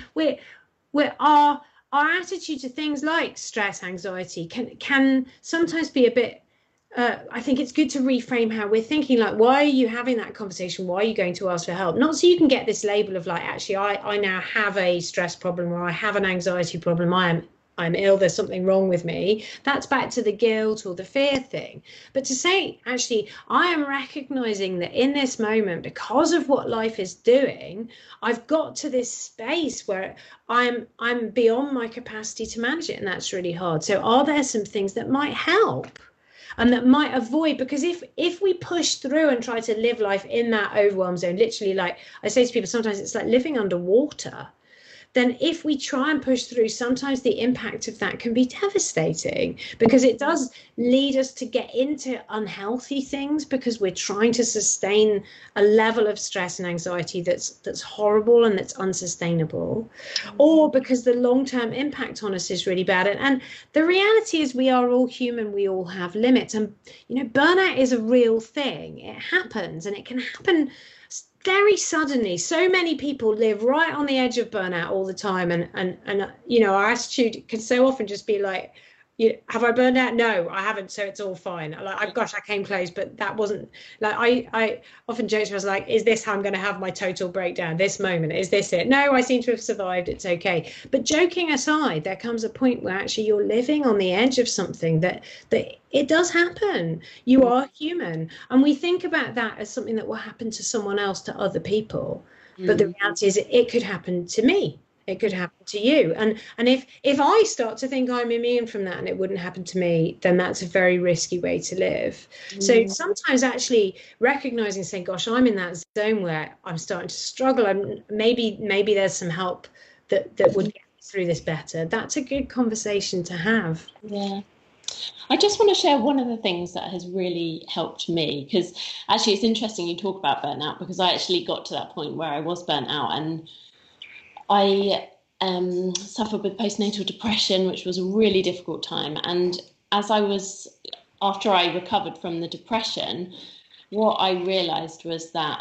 our attitude to things like stress, anxiety can sometimes be a bit, I think it's good to reframe how we're thinking, like, why are you having that conversation? Why are you going to ask for help? Not so you can get this label of like, actually, I now have a stress problem, or I have an anxiety problem. I'm ill, there's something wrong with me. That's back to the guilt or the fear thing. But to say, actually, I am recognizing that in this moment, because of what life is doing, I've got to this space where I'm beyond my capacity to manage it. And that's really hard. So are there some things that might help and that might avoid? Because if we push through and try to live life in that overwhelm zone, literally, like I say to people, sometimes it's like living underwater. Then if we try and push through, sometimes the impact of that can be devastating, because it does lead us to get into unhealthy things, because we're trying to sustain a level of stress and anxiety that's horrible and that's unsustainable, or because the long-term impact on us is really bad. And the reality is we are all human, we all have limits. And, you know, burnout is a real thing. It happens, and it can happen very suddenly. So many people live right on the edge of burnout all the time, and you know, our attitude can so often just be like, have I burned out? No, I haven't, so it's all fine. Like, gosh, I came close, but that wasn't, like, I often joke to us, like, is this how I'm going to have my total breakdown? This moment, is this it? No, I seem to have survived, it's okay. But joking aside, there comes a point where actually you're living on the edge of something that it does happen. You are human. And we think about that as something that will happen to someone else, to other people. Mm. But the reality is it could happen to me. It could happen to you. And if I start to think I'm immune from that and it wouldn't happen to me, then that's a very risky way to live. Mm. So sometimes actually recognizing, saying, gosh, I'm in that zone where I'm starting to struggle. Maybe there's some help that would get me through this better. That's a good conversation to have. Yeah. I just want to share one of the things that has really helped me, because actually it's interesting you talk about burnout, because I actually got to that point where I was burnt out, and I suffered with postnatal depression, which was a really difficult time. And after I recovered from the depression, what I realised was that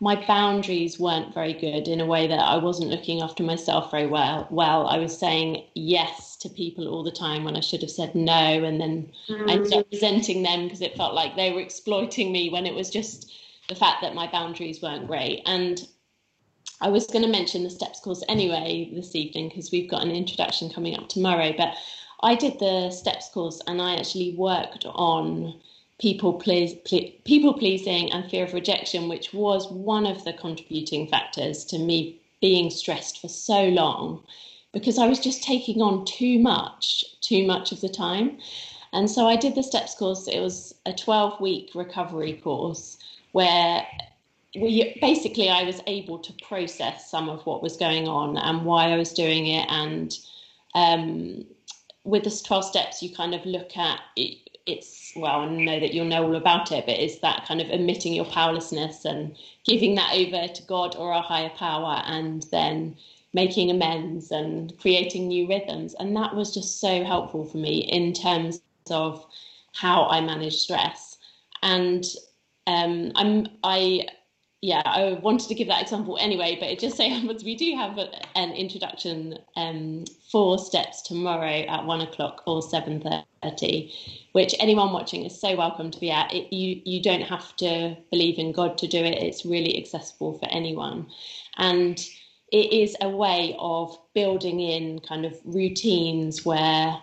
my boundaries weren't very good, in a way that I wasn't looking after myself very well. I was saying yes to people all the time when I should have said no, and then I ended up resenting them because it felt like they were exploiting me, when it was just the fact that my boundaries weren't great. And I was going to mention the STEPS course anyway this evening, because we've got an introduction coming up tomorrow, but I did the STEPS course, and I actually worked on people pleasing and fear of rejection, which was one of the contributing factors to me being stressed for so long, because I was just taking on too much of the time. And so I did the STEPS course. It was a 12-week recovery course where basically I was able to process some of what was going on and why I was doing it. And with this 12 steps, you kind of look at it. It's, well, I know that you'll know all about it, but it's that kind of admitting your powerlessness and giving that over to God or a higher power, and then making amends and creating new rhythms. And that was just so helpful for me in terms of how I manage stress. And I wanted to give that example anyway, but it just so happens we do have an introduction for STEPS tomorrow at 1 o'clock or 7:30, which anyone watching is so welcome to be at. You don't have to believe in God to do it. It's really accessible for anyone. And it is a way of building in kind of routines where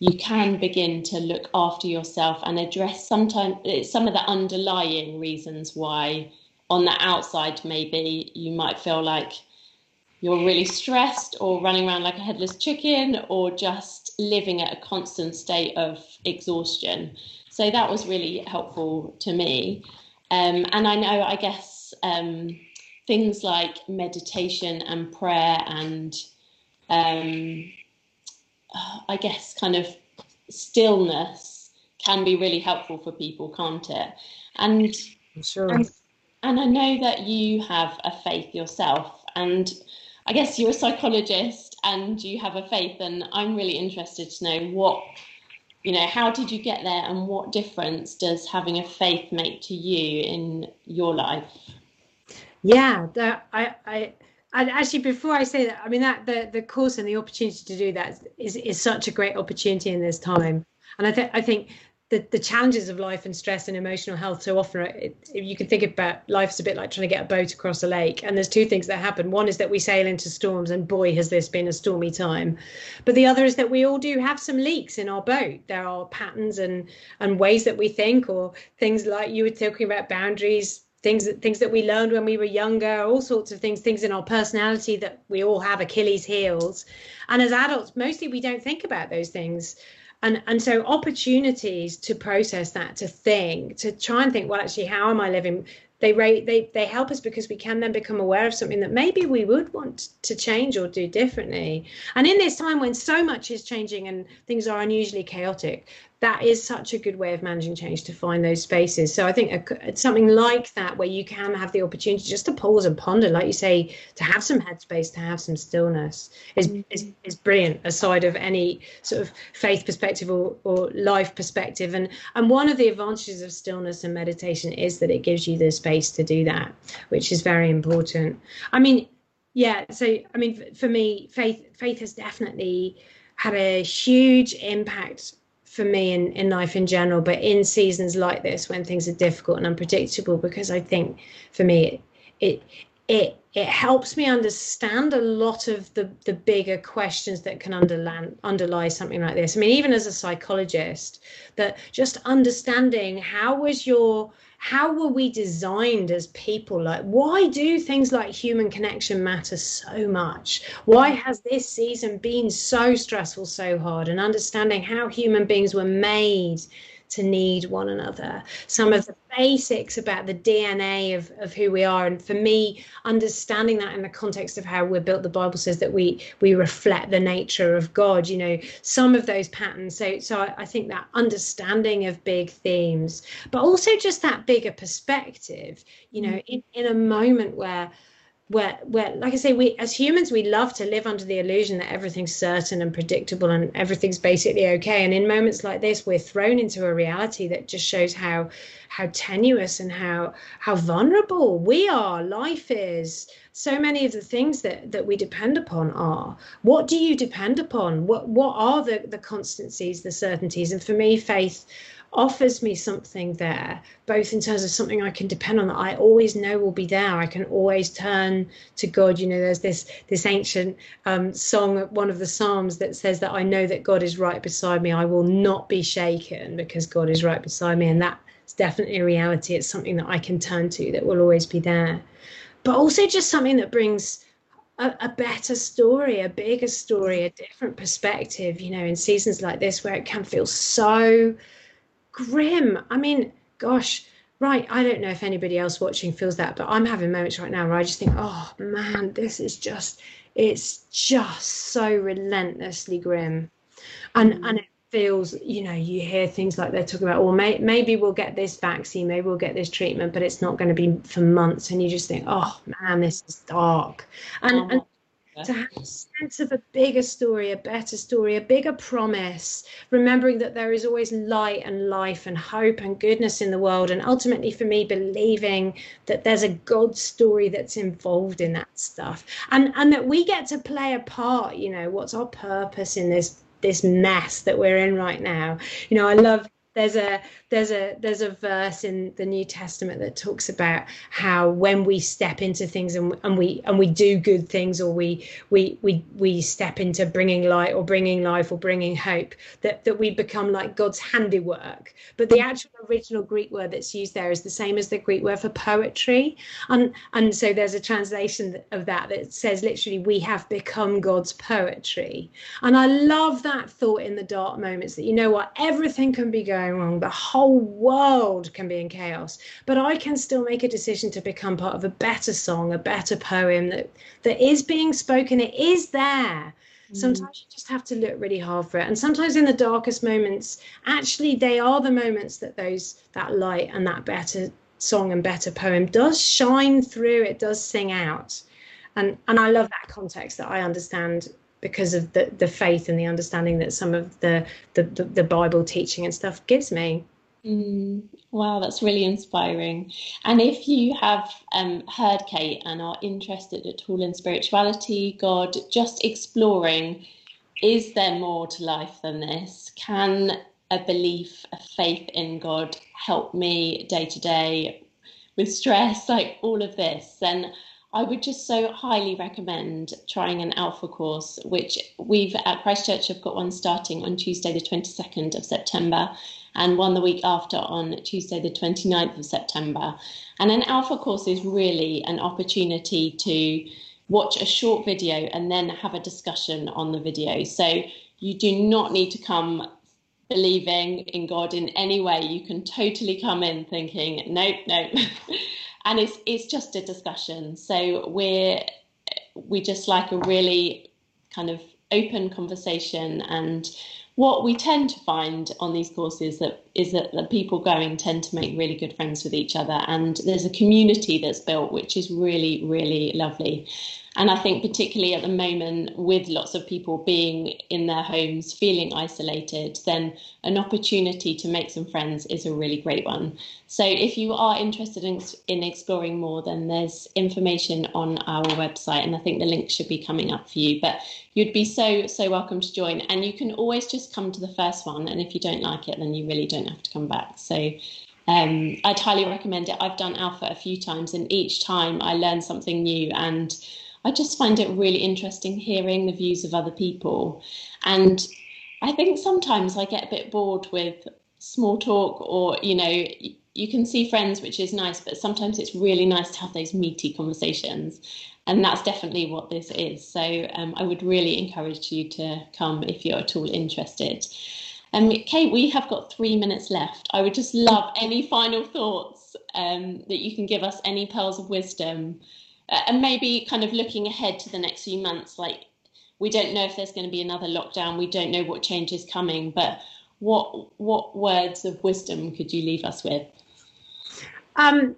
you can begin to look after yourself and address some of the underlying reasons why on the outside maybe you might feel like you're really stressed, or running around like a headless chicken, or just living at a constant state of exhaustion. So that was really helpful to me. And I know, I guess, things like meditation and prayer and I guess, kind of stillness can be really helpful for people, can't it? And I know that you have a faith yourself, and I guess you're a psychologist and you have a faith, and I'm really interested to know what, you know, how did you get there, and what difference does having a faith make to you in your life? Yeah, and actually, before I say that, I mean, that the course and the opportunity to do that is such a great opportunity in this time. And I think the challenges of life and stress and emotional health, so often you can think about life as a bit like trying to get a boat across a lake. And there's two things that happen. One is that we sail into storms, and boy, has this been a stormy time. But the other is that we all do have some leaks in our boat. There are patterns and ways that we think, or things like you were talking about, boundaries, things that we learned when we were younger, all sorts of things in our personality that we all have Achilles heels. And as adults, mostly we don't think about those things. And so opportunities to process that, to try and think, well, actually, how am I living? They help us, because we can then become aware of something that maybe we would want to change or do differently. And in this time when so much is changing and things are unusually chaotic, that is such a good way of managing change, to find those spaces. So I think it's something like that, where you can have the opportunity just to pause and ponder, like you say, to have some headspace, to have some stillness is brilliant, aside of any sort of faith perspective or life perspective. And one of the advantages of stillness and meditation is that it gives you the space to do that, which is very important. I mean, yeah. So, I mean, for me, faith has definitely had a huge impact for me in life in general, but in seasons like this when things are difficult and unpredictable, because I think for me it helps me understand a lot of the bigger questions that can underlie something like this. I mean, even as a psychologist, that just understanding how were we designed as people? Like, why do things like human connection matter so much? Why has this season been so stressful, so hard? And understanding how human beings were made to need one another, some of the basics about the DNA of who we are. And for me, understanding that in the context of how we're built, the Bible says that we reflect the nature of God, you know, some of those patterns. So I think that understanding of big themes, but also just that bigger perspective, you know, in a moment where, like I say, we as humans, we love to live under the illusion that everything's certain and predictable and everything's basically okay. And in moments like this, we're thrown into a reality that just shows how tenuous and how vulnerable we are. Life is. So many of the things that we depend upon are. What do you depend upon? What are the constancies, the certainties? And for me, faith offers me something there, both in terms of something I can depend on that I always know will be there. I can always turn to God. You know, there's this ancient song, one of the Psalms, that says that I know that God is right beside me. I will not be shaken because God is right beside me. And that's definitely a reality. It's something that I can turn to that will always be there. But also just something that brings a better story, a bigger story, a different perspective, you know, in seasons like this where it can feel so grim. I mean, gosh, right, I don't know if anybody else watching feels that, but I'm having moments right now where I just think, oh man, this is just, it's just so relentlessly grim. And it feels, you know, you hear things like they're talking about, well, maybe we'll get this vaccine, maybe we'll get this treatment, but it's not going to be for months. And you just think, oh man, this is dark. And to have a sense of a bigger story, a better story, a bigger promise, remembering that there is always light and life and hope and goodness in the world. And ultimately, for me, believing that there's a God story that's involved in that stuff, and that we get to play a part. You know, what's our purpose in this mess that we're in right now? You know, I love, there's a verse in the New Testament that talks about how when we step into things and we do good things, or we step into bringing light or bringing life or bringing hope, that we become like God's handiwork. But the actual original Greek word that's used there is the same as the Greek word for poetry, and so there's a translation of that says literally we have become God's poetry. And I love that thought in the dark moments, that, you know what, everything can be going wrong, the whole world can be in chaos, but I can still make a decision to become part of a better song, a better poem that is being spoken. It is there. Sometimes you just have to look really hard for it. And sometimes in the darkest moments, actually, they are the moments that that light and that better song and better poem does shine through. It does sing out. And I love that context that I understand because of the faith and the understanding that some of the Bible teaching and stuff gives me. Wow, that's really inspiring. And if you have heard Kate and are interested at all in spirituality, God, just exploring, is there more to life than this? Can a belief, a faith in God help me day to day with stress, like all of this? And I would just so highly recommend trying an Alpha course, which we've at Christ Church have got one starting on Tuesday, the 22nd of September. And one the week after on Tuesday, the 29th of September. And an Alpha course is really an opportunity to watch a short video and then have a discussion on the video. So you do not need to come believing in God in any way. You can totally come in thinking, nope, nope. And it's just a discussion. So we just like a really kind of open conversation. And what we tend to find on these courses is that the people going tend to make really good friends with each other, and there's a community that's built, which is really, really lovely. And I think particularly at the moment, with lots of people being in their homes, feeling isolated, then an opportunity to make some friends is a really great one. So if you are interested in exploring more, then there's information on our website, and I think the link should be coming up for you. But you'd be so, so welcome to join. And you can always just come to the first one, and if you don't like it, then you really don't have to come back. So I'd highly recommend it. I've done Alpha a few times, and each time I learn something new, and I just find it really interesting hearing the views of other people. And I think sometimes I get a bit bored with small talk, or, you know, you can see friends, which is nice, but sometimes it's really nice to have those meaty conversations. And that's definitely what this is. So I would really encourage you to come if you're at all interested. Kate, we have got 3 minutes left. I would just love any final thoughts that you can give us, any pearls of wisdom. And maybe kind of looking ahead to the next few months, like we don't know if there's going to be another lockdown. We don't know what change is coming, but what words of wisdom could you leave us with?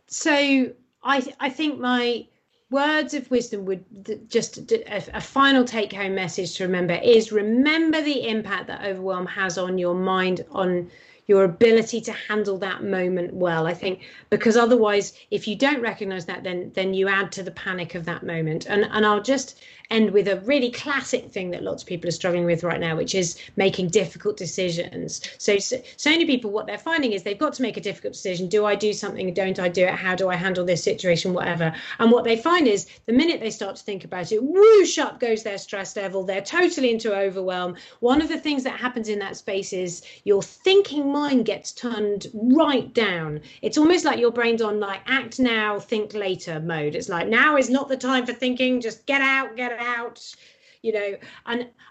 So I think my words of wisdom would just a final take home message to remember is remember the impact that overwhelm has on your mind, on your ability to handle that moment well, I think, because otherwise, if you don't recognize that, then you add to the panic of that moment. And I'll just end with a really classic thing that lots of people are struggling with right now, which is making difficult decisions. So many people, what they're finding is they've got to make a difficult decision. Do I do something? Don't I do it? How do I handle this situation? Whatever. And what they find is the minute they start to think about it, whoosh up goes their stress level. They're totally into overwhelm. One of the things that happens in that space is you're thinking more. Mind gets turned right down. It's almost like your brain's on like act now, think later mode. It's like now is not the time for thinking, just get out, you know.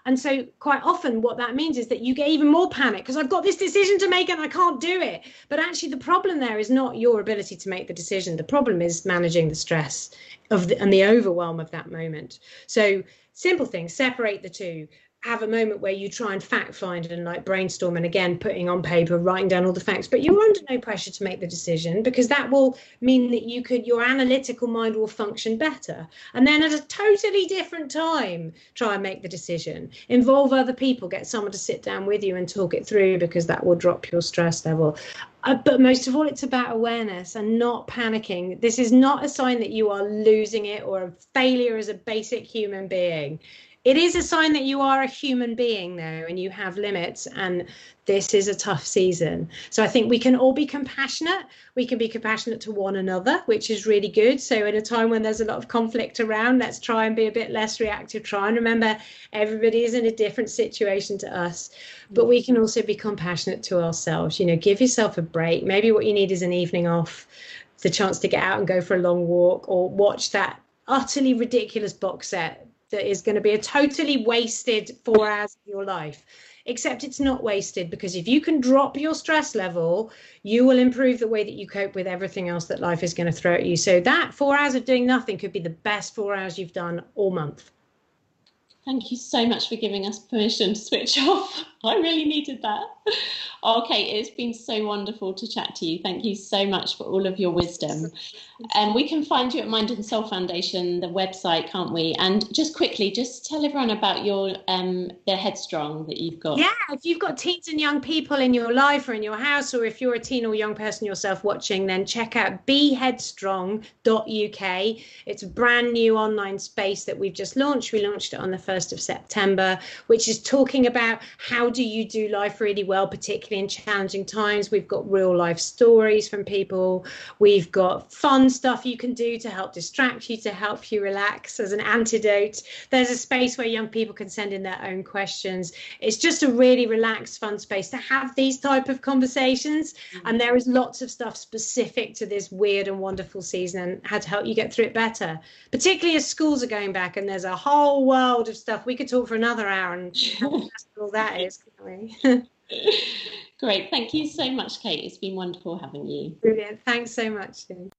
And so quite often what that means is that you get even more panic because I've got this decision to make and I can't do it. But actually the problem there is not your ability to make the decision. The problem is managing the stress and the overwhelm of that moment. So simple things, separate the two. Have a moment where you try and fact find and like brainstorm, and again putting on paper, writing down all the facts, but you're under no pressure to make the decision because that will mean that your analytical mind will function better. And then at a totally different time, try and make the decision. Involve other people, get someone to sit down with you and talk it through because that will drop your stress level. But most of all, it's about awareness and not panicking. This is not a sign that you are losing it or a failure as a basic human being. It is a sign that you are a human being though, and you have limits, and this is a tough season. So I think we can all be compassionate. We can be compassionate to one another, which is really good. So in a time when there's a lot of conflict around, let's try and be a bit less reactive. Try and remember everybody is in a different situation to us, but we can also be compassionate to ourselves. You know, give yourself a break. Maybe what you need is an evening off, the chance to get out and go for a long walk or watch that utterly ridiculous box set that is going to be a totally wasted 4 hours of your life, except it's not wasted because if you can drop your stress level, you will improve the way that you cope with everything else that life is going to throw at you. So that 4 hours of doing nothing could be the best 4 hours you've done all month. Thank you so much for giving us permission to switch off. I really needed that. Okay, it's been so wonderful to chat to you. Thank you so much for all of your wisdom. And we can find you at Mind and Soul Foundation, the website, can't we? And just quickly, just tell everyone about your the Headstrong that you've got. Yeah, if you've got teens and young people in your life or in your house, or if you're a teen or young person yourself watching, then check out beheadstrong.uk. It's a brand new online space that we've just launched. We launched it on the 1st of September, which is talking about how do you do life really well, particularly in challenging times. We've got real life stories from people. We've got fun stuff you can do to help distract you, to help you relax as an antidote. There's a space where young people can send in their own questions. It's just a really relaxed, fun space to have these type of conversations. And there is lots of stuff specific to this weird and wonderful season and how to help you get through it better, particularly as schools are going back. And there's a whole world of stuff. We could talk for another hour and all that is, couldn't we? Great. Thank you so much, Kate. It's been wonderful having you. Brilliant. Thanks so much, Jane.